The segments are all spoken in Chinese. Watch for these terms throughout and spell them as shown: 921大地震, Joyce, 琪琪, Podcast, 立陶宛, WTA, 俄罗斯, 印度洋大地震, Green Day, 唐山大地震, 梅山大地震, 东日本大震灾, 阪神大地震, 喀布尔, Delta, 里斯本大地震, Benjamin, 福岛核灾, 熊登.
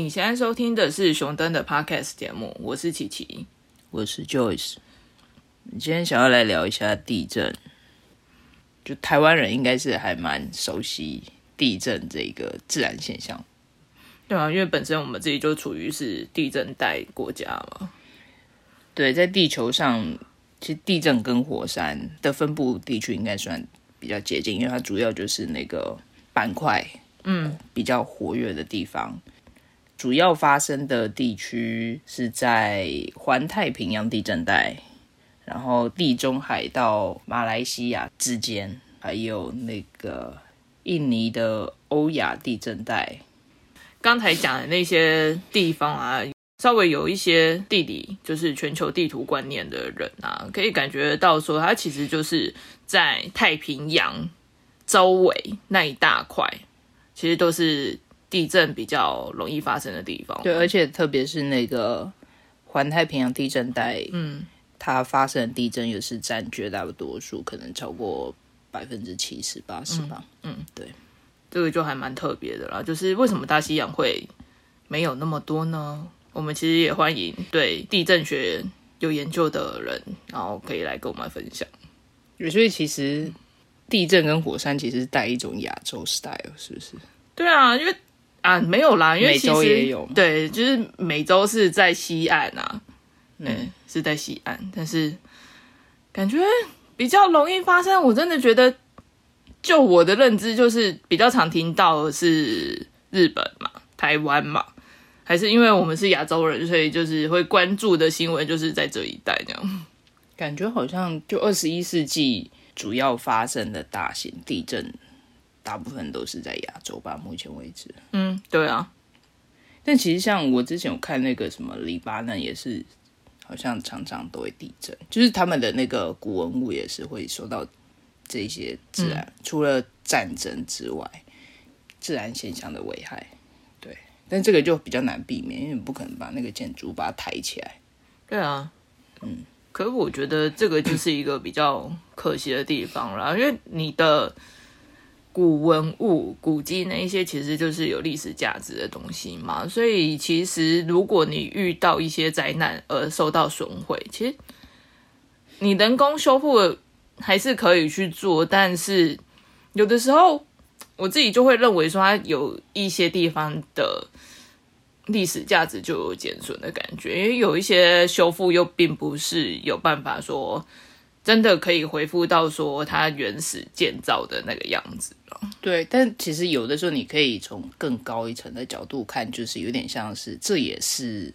你现在收听的是熊登的 Podcast 节目，我是琪琪，我是 Joyce。 今天想要来聊一下地震，就台湾人应该是还蛮熟悉地震这个自然现象。对啊，因为本身我们自己就处于是地震带国家嘛。对，在地球上其实地震跟火山的分布地区应该算比较接近，因为它主要就是那个板块比较活跃的地方。主要发生的地区是在环太平洋地震带，然后地中海到马来西亚之间，还有那个印尼的欧亚地震带。刚才讲的那些地方啊，稍微有一些地理就是全球地图观念的人啊，可以感觉到说它其实就是在太平洋周围那一大块，其实都是地震比较容易发生的地方。对，而且特别是那个环太平洋地震带，它发生的地震也是占绝大多数，可能超过 70%、80% 吧。对，这个就还蛮特别的啦。就是为什么大西洋会没有那么多呢？我们其实也欢迎对地震学有研究的人，然后可以来跟我们分享。所以其实地震跟火山其实带一种亚洲 style， 是不是？对啊，因为没有啦，因为其实美洲也有。对，就是美洲是在西岸啊，是在西岸，但是感觉比较容易发生。我真的觉得，就我的认知，就是比较常听到的是日本嘛、台湾嘛，还是因为我们是亚洲人，所以就是会关注的新闻就是在这一带这样。感觉好像就21世纪主要发生的大型地震，大部分都是在亚洲吧，目前为止。对啊。但其实像我之前有看那个什么黎巴嫩也是，好像常常都会地震，就是他们的那个古文物也是会受到这些自然，除了战争之外，自然现象的危害。对，但这个就比较难避免，因为你不可能把那个建筑把它抬起来。对啊，可是我觉得这个就是一个比较可惜的地方啦，因为你的古文物、古迹那一些其实就是有历史价值的东西嘛，所以其实如果你遇到一些灾难而受到损毁，其实你人工修复还是可以去做，但是有的时候我自己就会认为说它有一些地方的历史价值就有减损的感觉，因为有一些修复又并不是有办法说真的可以回复到说它原始建造的那个样子。对，但其实有的时候你可以从更高一层的角度看，就是有点像是这也是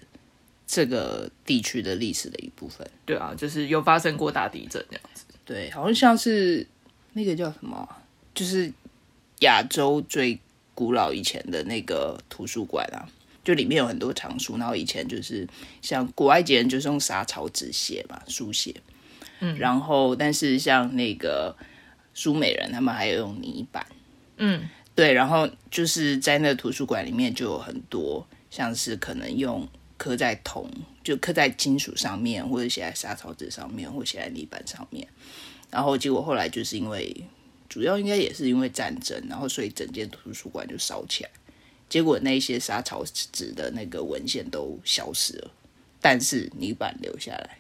这个地区的历史的一部分。对啊，就是有发生过大地震这样子。对，好像像是那个叫什么，就是亚洲最古老以前的那个图书馆啊，就里面有很多藏书，然后以前就是像古埃及人就是用沙草纸写嘛，书写。然后但是像那个苏美人他们还有用泥板。对，然后就是在那个图书馆里面就有很多像是可能用刻在铜，就刻在金属上面，或者写在沙草纸上面，或写在泥板上面。然后结果后来就是因为主要应该也是因为战争，然后所以整间图书馆就烧起来，结果那些沙草纸的那个文献都消失了，但是泥板留下来。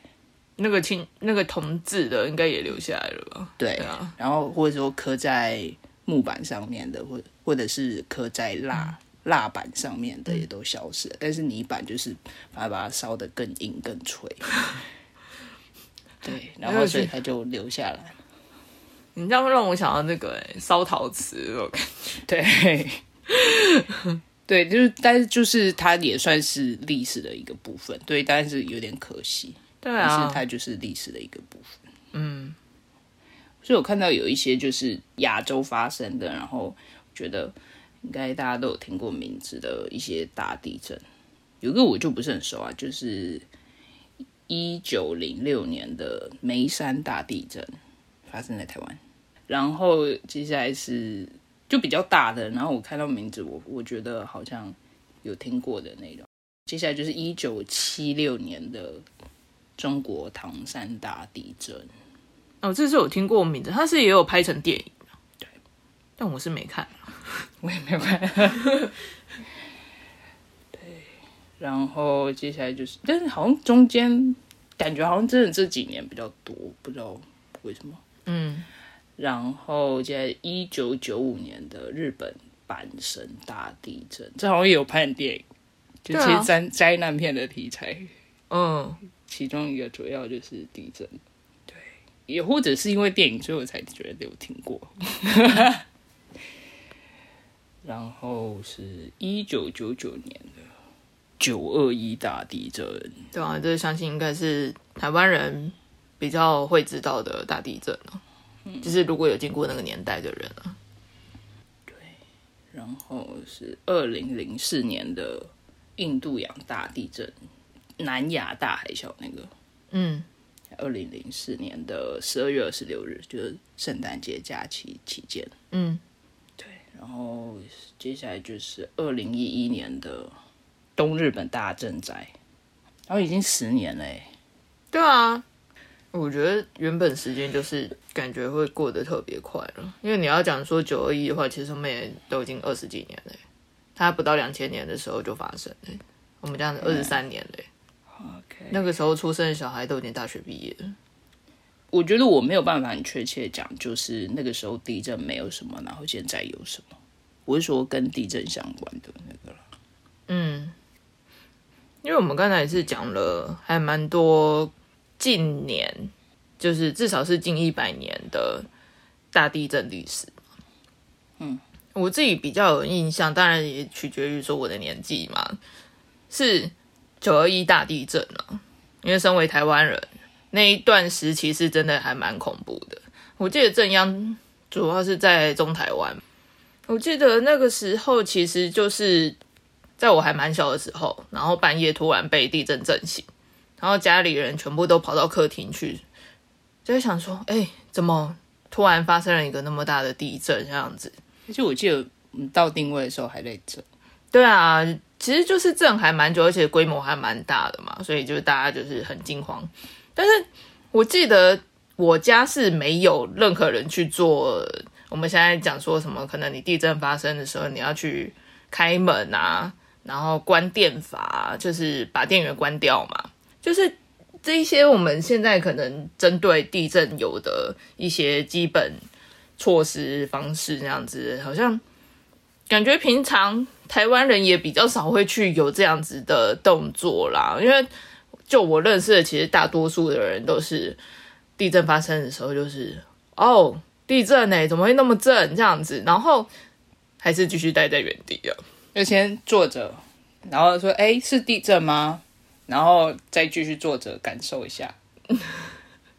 那个铜制的应该也留下来了吧？对啊，然后或者说刻在木板上面的，或者是刻在蜡板上面的也都消失了，但是泥板就是把它烧得更硬更脆。对，然后所以它就留下来。你这样让我想到那个烧陶瓷，我感觉。对。对，就是但是就是它也算是历史的一个部分，对，但是有点可惜。对啊，但是它就是历史的一个部分。所以我看到有一些就是亚洲发生的，然后觉得应该大家都有听过名字的一些大地震。有一个我就不是很熟啊，就是1906年的梅山大地震发生在台湾。然后接下来是就比较大的，然后我看到名字我觉得好像有听过的那种。接下来就是1976年的中国唐山大地震。这是我听过名字，它是也有拍成电影。对，但我是没看。我也没有看。对，然后接下来就是，但是好像中间感觉好像真的这几年比较多，不知道为什么。嗯，然后接下来1995年的日本阪神大地震，这好像也有拍成电影，就其实灾难片的题材。嗯，其中一个主要就是地震。对，也或者是因为电影，所以我才觉得有听过。然后是1999年的921大地震。对啊，这相信应该是台湾人比较会知道的大地震哦，就是如果有经过那个年代的人啊。对，然后是2004年的印度洋大地震，南亚大海啸那个。嗯，2004年的12月26日，就是圣诞节假期期间。嗯。然后接下来就是2011年的东日本大震灾，然后已经10年了耶。对啊，我觉得原本时间就是感觉会过得特别快了，因为你要讲说921的话，其实我们也都已经20几年了耶，它不到2000年的时候就发生了耶，我们这样子23年了耶。Okay. 那个时候出生的小孩都已经大学毕业了。我觉得我没有办法很确切讲，就是那个时候地震没有什么，然后现在有什么。我是说跟地震相关的那个啦。嗯，因为我们刚才也是讲了还蛮多近年，就是至少是近100年的大地震历史。嗯，我自己比较有印象，当然也取决于说我的年纪嘛，是921大地震啦，因为身为台湾人。那一段时期是真的还蛮恐怖的，我记得震央主要是在中台湾，我记得那个时候其实就是在我还蛮小的时候，然后半夜突然被地震震醒，然后家里人全部都跑到客厅去，就想说怎么突然发生了一个那么大的地震这样子。而且我记得到定位的时候还在震。对啊，其实就是震还蛮久，而且规模还蛮大的嘛，所以就大家就是很惊慌。但是我记得我家是没有任何人去做我们现在讲说什么可能你地震发生的时候你要去开门啊，然后关电阀啊，就是把电源关掉嘛，就是这一些我们现在可能针对地震有的一些基本措施方式那样子，好像感觉平常台湾人也比较少会去有这样子的动作啦。因为就我认识的，其实大多数的人都是地震发生的时候就是地震怎么会那么震这样子，然后还是继续待在原地了，就先坐着，然后说是地震吗，然后再继续坐着感受一下，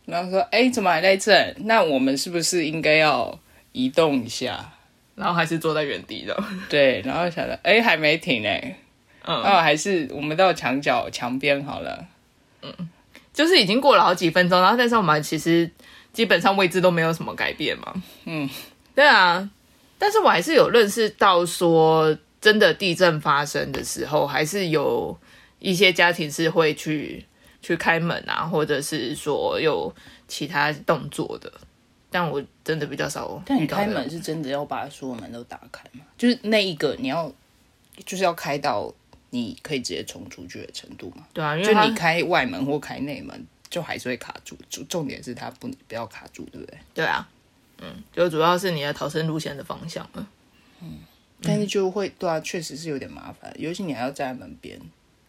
然后说怎么还在震，那我们是不是应该要移动一下，然后还是坐在原地的。对，然后想着还没停还是我们到墙角墙边好了。嗯，就是已经过了好几分钟，然后但是我们其实基本上位置都没有什么改变嘛。嗯，对啊，但是我还是有认识到说真的地震发生的时候，还是有一些家庭是会去开门啊，或者是说有其他动作的，但我真的比较少。但你开门是真的要把所有门都打开吗？就是那一个你要就是要开到你可以直接冲出去的程度嘛？对啊，因为就你开外门或开内门，就还是会卡住。重点是它不要卡住，对不对？对啊，就主要是你的逃生路线的方向了。嗯，但是就会对啊，确实是有点麻烦，尤其你还要站在门边，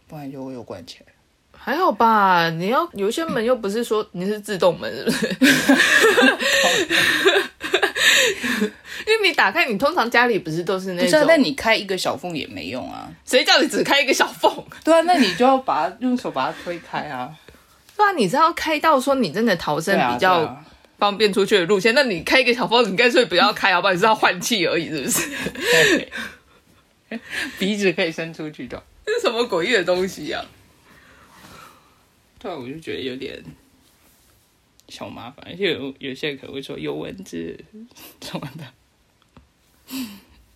不然就会又关起来。还好吧，你要有些门又不是说你是自动门，是不是？因为你打开，你通常家里不是都是那种，不是啊，那你开一个小缝也没用啊，谁叫你只开一个小缝？对啊，那你就要把它用手把它推开啊。对啊，你是要开到说你真的逃生比较方便出去的路线，那你开一个小缝，你干脆不要开好不好？你是要换气而已，是不是？鼻子可以伸出去的，这是什么诡异的东西啊？对啊，我就觉得有点小麻烦，而且 有些人可能会说有蚊子什么的，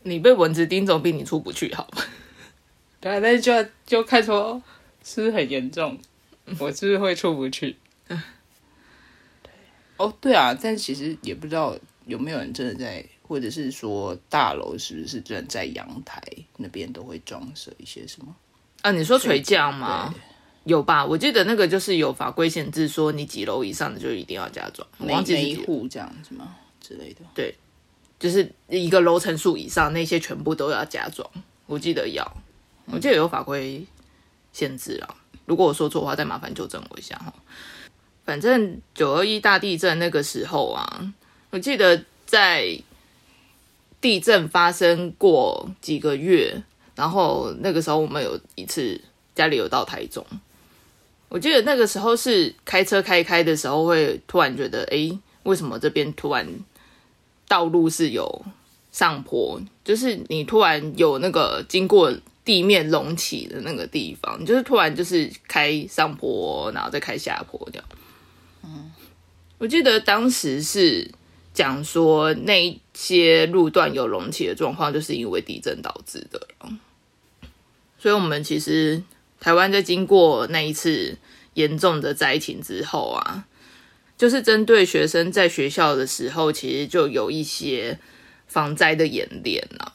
你被蚊子叮总比你出不去好吧？对啊，但是就看说是不是很严重，我是不是会出不去？对啊，但其实也不知道有没有人真的在，或者是说大楼是不是真的在阳台那边都会装设一些什么啊，你说垂降吗？有吧，我记得那个就是有法规限制说你几楼以上的就一定要加装，每一户这样子吗之类的。对，就是一个楼层数以上那些全部都要加装，我记得要，我记得有法规限制啊。如果我说错的话再麻烦纠正我一下。反正921大地震那个时候啊，我记得在地震发生过几个月，然后那个时候我们有一次家里有到台中，我记得那个时候是开车开的时候会突然觉得为什么这边突然道路是有上坡，就是你突然有那个经过地面隆起的那个地方，就是突然就是开上坡然后再开下坡这样。我记得当时是讲说那些路段有隆起的状况就是因为地震导致的，所以我们其实台湾在经过那一次严重的灾情之后啊，就是针对学生在学校的时候其实就有一些防灾的演练啊。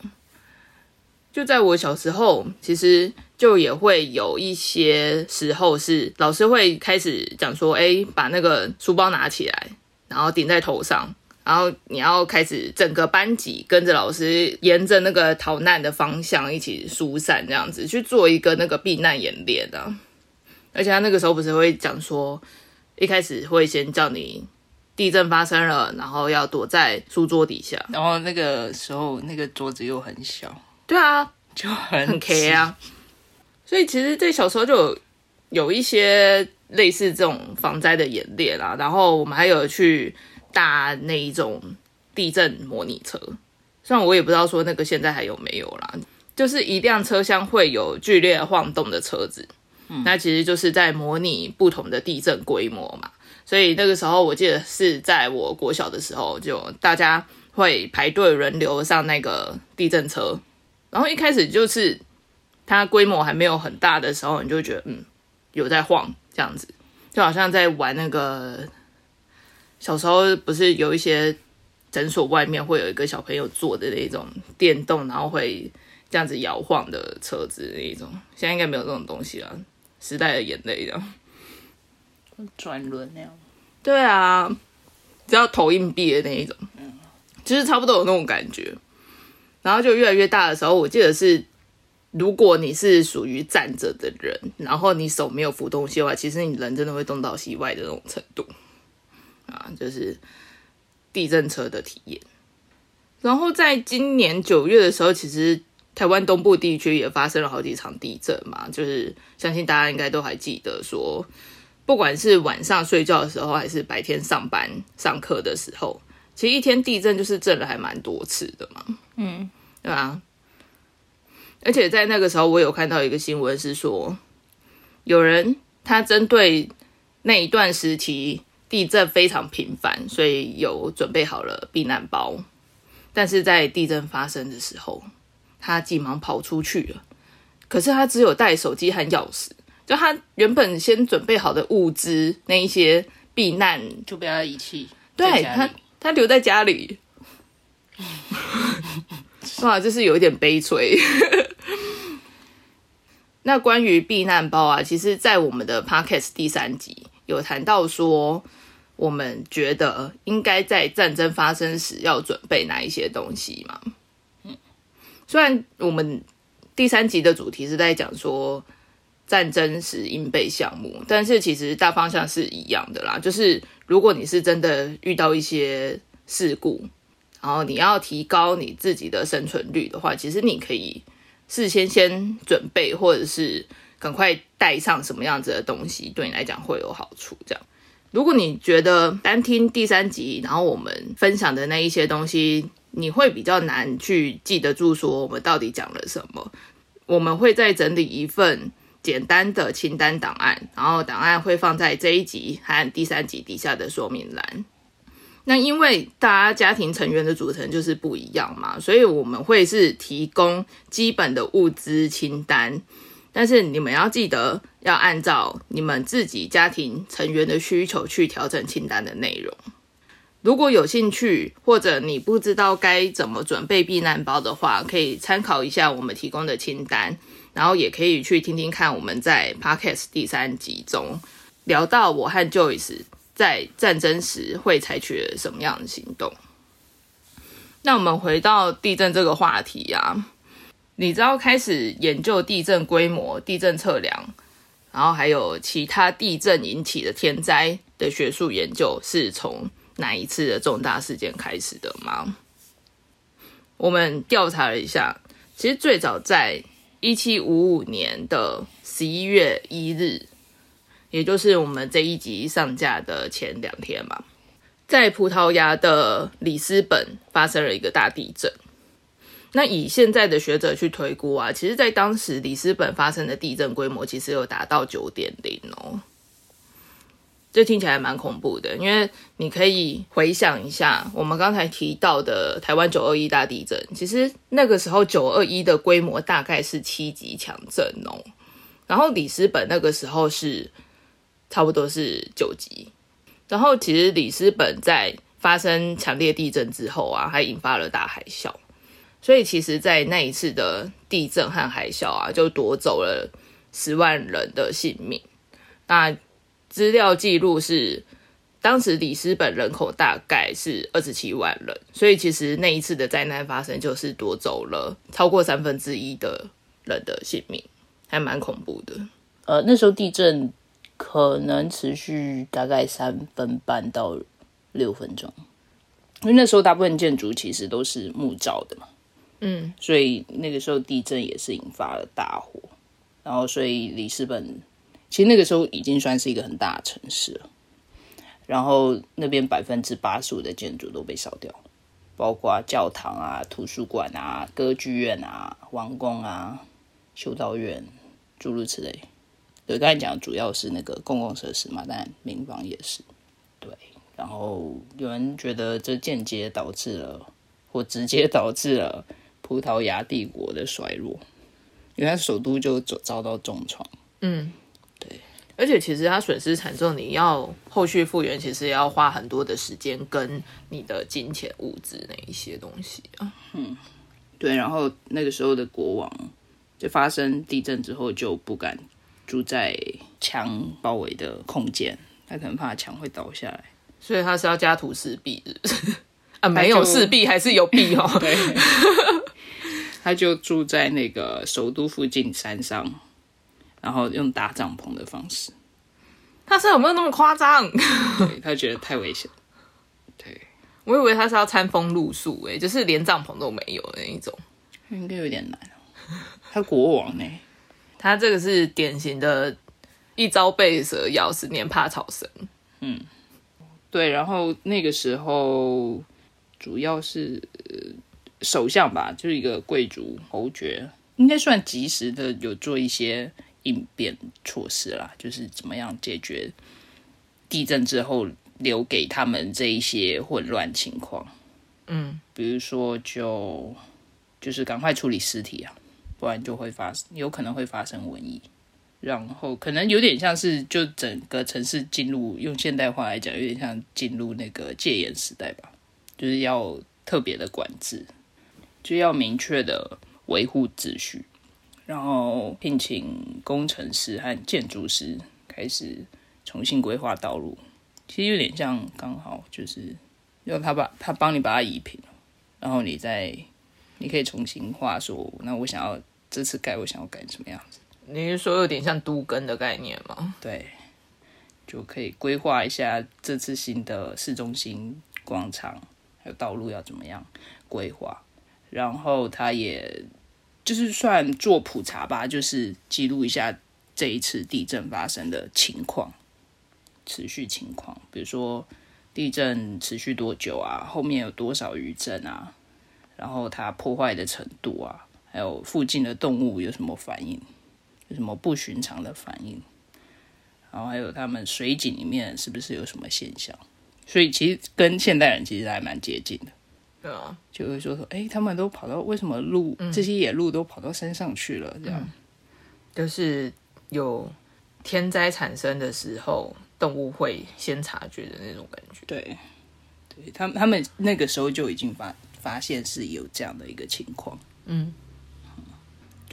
就在我小时候其实就也会有一些时候是老师会开始讲说把那个书包拿起来然后顶在头上，然后你要开始整个班级跟着老师沿着那个逃难的方向一起疏散，这样子去做一个那个避难演练啊。而且他那个时候不是会讲说一开始会先叫你地震发生了然后要躲在书桌底下，然后那个时候那个桌子又很小，对啊，就很 K 啊，所以其实在小时候就有一些类似这种防灾的演练啦。然后我们还有去搭那一种地震模拟车，虽然我也不知道说那个现在还有没有啦，就是一辆车厢会有剧烈晃动的车子，那其实就是在模拟不同的地震规模嘛。所以那个时候我记得是在我国小的时候，就大家会排队轮流上那个地震车，然后一开始就是它规模还没有很大的时候，你就觉得有在晃这样子，就好像在玩那个小时候不是有一些诊所外面会有一个小朋友坐的那种电动然后会这样子摇晃的车子那一种，现在应该没有这种东西啦，时代的眼泪这样转轮那样。对啊，只要投硬币的那一种，就是差不多有那种感觉。然后就越来越大的时候，我记得是如果你是属于站着的人，然后你手没有浮动的话，其实你人真的会动到膝外的那种程度啊，就是地震车的体验。然后在今年9月的时候，其实台湾东部地区也发生了好几场地震嘛，就是相信大家应该都还记得说，不管是晚上睡觉的时候还是白天上班上课的时候，其实一天地震就是震了还蛮多次的嘛，对吧？而且在那个时候我有看到一个新闻是说，有人他针对那一段时期地震非常频繁，所以有准备好了避难包，但是在地震发生的时候他急忙跑出去了，可是他只有带手机和钥匙，就他原本先准备好的物资那一些避难就被他遗弃，对，他留在家里。哇，就是有一点悲催。那关于避难包啊，其实在我们的 Podcast 第3集有谈到说，我们觉得应该在战争发生时要准备哪一些东西嘛。虽然我们第3集的主题是在讲说战争时应备项目，但是其实大方向是一样的啦，就是如果你是真的遇到一些事故，然后你要提高你自己的生存率的话，其实你可以事先准备，或者是赶快带上什么样子的东西，对你来讲会有好处这样。如果你觉得单听第3集，然后我们分享的那一些东西，你会比较难去记得住说我们到底讲了什么，我们会再整理一份简单的清单档案，然后档案会放在这一集和第3集底下的说明栏。那因为大家家庭成员的组成就是不一样嘛，所以我们会是提供基本的物资清单，但是你们要记得要按照你们自己家庭成员的需求去调整清单的内容。如果有兴趣或者你不知道该怎么准备避难包的话，可以参考一下我们提供的清单，然后也可以去听听看我们在 Podcast 第3集中聊到我和 Joyce 在战争时会采取了什么样的行动。那我们回到地震这个话题啊，你知道开始研究地震规模、地震测量，然后还有其他地震引起的天灾的学术研究是从哪一次的重大事件开始的吗？我们调查了一下，其实最早在1755年的11月1日，也就是我们这一集上架的前2天嘛，在葡萄牙的里斯本发生了一个大地震。那以现在的学者去推估啊，其实在当时里斯本发生的地震规模其实有达到 9.0 哦，这听起来蛮恐怖的。因为你可以回想一下我们刚才提到的台湾921大地震，其实那个时候921的规模大概是7级强震哦，然后里斯本那个时候是差不多是9级。然后其实里斯本在发生强烈地震之后啊，还引发了大海啸，所以其实在那一次的地震和海啸啊，就夺走了10万人的性命。那资料记录是当时里斯本人口大概是27万人，所以其实那一次的灾难发生就是夺走了超过1/3的人的性命，还蛮恐怖的。那时候地震可能持续大概3分半到6分钟，因为那时候大部分建筑其实都是木造的嘛，所以那个时候地震也是引发了大火，然后所以里斯本其实那个时候已经算是一个很大的城市了，然后那边 85% 的建筑都被烧掉，包括教堂啊、图书馆啊、歌剧院啊、王宫啊、修道院诸如此类。对，刚才讲主要是那个公共设施嘛，但民房也是。对，然后有人觉得这间接导致了或直接导致了葡萄牙帝国的衰落，因为他首都就遭到重创。对，而且其实他损失惨重，你要后续复原其实要花很多的时间跟你的金钱物资那一些东西啊。对，然后那个时候的国王就发生地震之后就不敢住在墙包围的空间，他可能怕墙会倒下来，所以他是要家徒四壁，是不是啊？没有四壁还是有壁哦。对，他就住在那个首都附近山上，然后用搭帐篷的方式。他是有没有那么夸张？对，他觉得太危险。对，我以为他是要餐风露宿，就是连帐篷都没有的那一种，应该有点难。他国王呢？他这个是典型的一朝被蛇咬，10年怕草绳。对，然后那个时候主要是首相吧，就是一个贵族侯爵，应该算及时的有做一些应变措施啦，就是怎么样解决地震之后留给他们这一些混乱情况。比如说就是赶快处理尸体啊，不然就会有可能会发生瘟疫，然后可能有点像是就整个城市进入，用现代化来讲有点像进入那个戒严时代吧，就是要特别的管制，就要明确的维护秩序，然后聘请工程师和建筑师开始重新规划道路，其实有点像刚好就是要他帮你把它移平，然后你可以重新画说，那我想要这次盖我想要盖什么样子。你是说有点像都更的概念吗？对，就可以规划一下这次新的市中心广场还有道路要怎么样规划，然后他也就是算做普查吧，就是记录一下这一次地震发生的情况，持续情况，比如说地震持续多久啊，后面有多少余震啊，然后它破坏的程度啊，还有附近的动物有什么反应，有什么不寻常的反应，然后还有他们水井里面是不是有什么现象，所以其实跟现代人其实还蛮接近的。对啊，就会说他们都跑到为什么鹿、这些野鹿都跑到山上去了，这样。就是有天灾产生的时候，动物会先察觉的那种感觉。对，他们那个时候就已经发现是有这样的一个情况。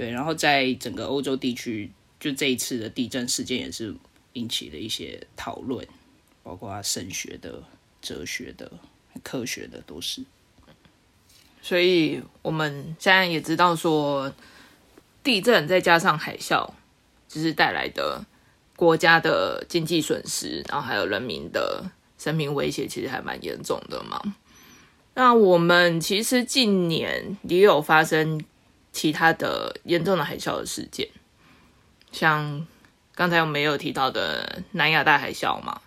对，然后在整个欧洲地区，就这一次的地震事件也是引起了一些讨论，包括神学的、哲学的、科学的都是。所以我们现在也知道说，地震再加上海啸，就是带来的国家的经济损失，然后还有人民的生命威胁，其实还蛮严重的嘛。那我们其实近年也有发生其他的严重的海啸的事件，像刚才我们也有提到的南亚大海啸嘛，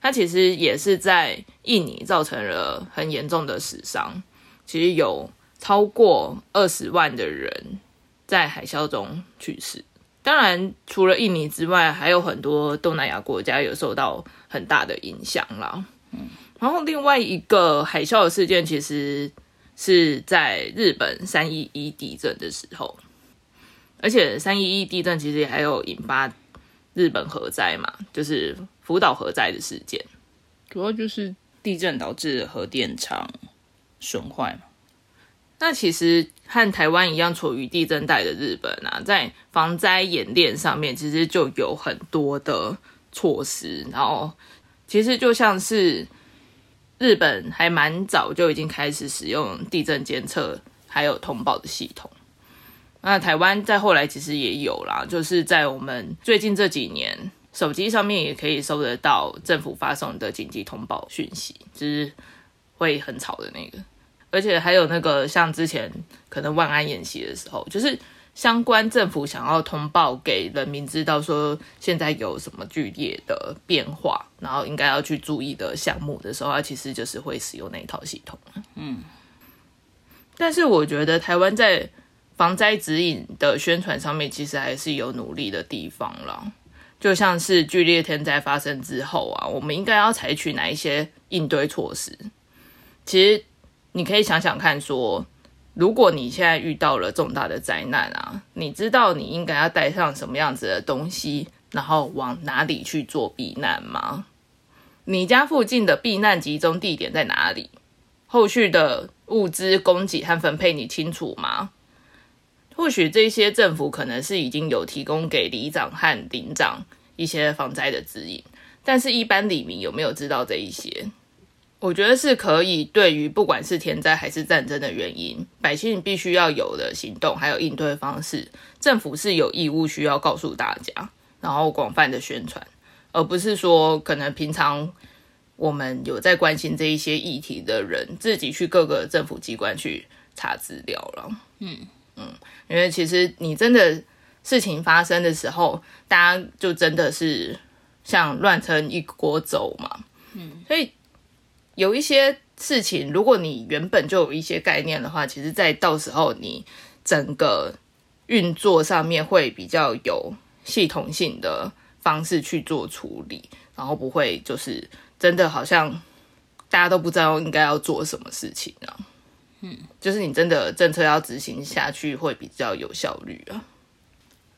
它其实也是在印尼造成了很严重的死伤，其实有超过20万的人在海啸中去世。当然除了印尼之外，还有很多东南亚国家有受到很大的影响啦。然后另外一个海啸的事件其实是在日本311地震的时候，而且311地震其实还有引发日本核灾嘛，就是福岛核灾的事件，主要就是地震导致核电厂损坏嘛。那其实和台湾一样处于地震带的日本啊，在防灾演练上面其实就有很多的措施，然后其实就像是日本还蛮早就已经开始使用地震监测还有通报的系统。那台湾在后来其实也有啦，就是在我们最近这几年手机上面也可以收得到政府发送的紧急通报讯息，就是会很吵的那个。而且还有那个像之前可能万安演习的时候，就是相关政府想要通报给人民知道说现在有什么剧烈的变化，然后应该要去注意的项目的时候，它其实就是会使用那一套系统。但是我觉得台湾在防灾指引的宣传上面其实还是有努力的地方啦，就像是剧烈天灾发生之后啊，我们应该要采取哪一些应对措施。其实你可以想想看说，如果你现在遇到了重大的灾难啊，你知道你应该要带上什么样子的东西，然后往哪里去做避难吗？你家附近的避难集中地点在哪里？后续的物资供给和分配你清楚吗？或许这些政府可能是已经有提供给里长和邻长一些防灾的指引，但是一般里民有没有知道这一些？我觉得是可以对于不管是天灾还是战争的原因，百姓必须要有的行动还有应对方式，政府是有义务需要告诉大家，然后广泛的宣传，而不是说可能平常我们有在关心这一些议题的人自己去各个政府机关去查资料了。因为其实你真的事情发生的时候，大家就真的是像乱成一锅粥嘛。所以有一些事情如果你原本就有一些概念的话，其实在到时候你整个运作上面会比较有系统性的方式去做处理，然后不会就是真的好像大家都不知道应该要做什么事情啊。就是你真的政策要执行下去会比较有效率啊。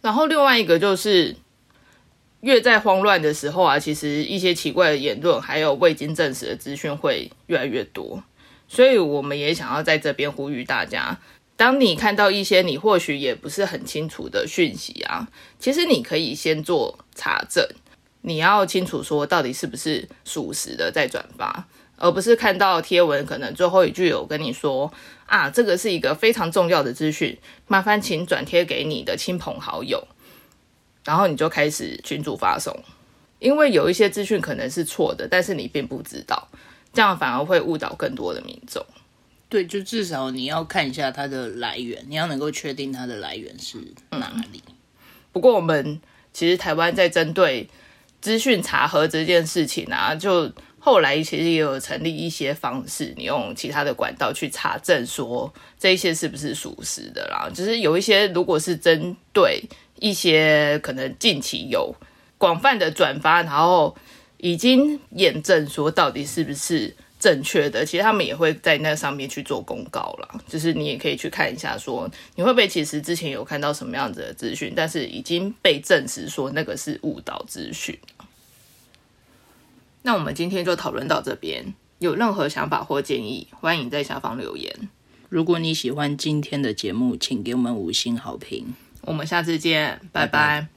然后另外一个就是越在慌乱的时候啊，其实一些奇怪的言论还有未经证实的资讯会越来越多，所以我们也想要在这边呼吁大家，当你看到一些你或许也不是很清楚的讯息啊，其实你可以先做查证，你要清楚说到底是不是属实的再转发，而不是看到贴文可能最后一句有跟你说啊，这个是一个非常重要的资讯，麻烦请转贴给你的亲朋好友，然后你就开始群组发送，因为有一些资讯可能是错的，但是你并不知道，这样反而会误导更多的民众。对，就至少你要看一下它的来源，你要能够确定它的来源是哪里。不过我们其实台湾在针对资讯查核这件事情啊，就后来其实也有成立一些方式，你用其他的管道去查证说这些是不是属实的啦。就是有一些如果是针对一些可能近期有广泛的转发，然后已经验证说到底是不是正确的，其实他们也会在那上面去做公告啦，就是你也可以去看一下说你会不会其实之前有看到什么样子的资讯，但是已经被证实说那个是误导资讯。那我们今天就讨论到这边，有任何想法或建议欢迎在下方留言。如果你喜欢今天的节目，请给我们5星好评，我们下次见，拜拜。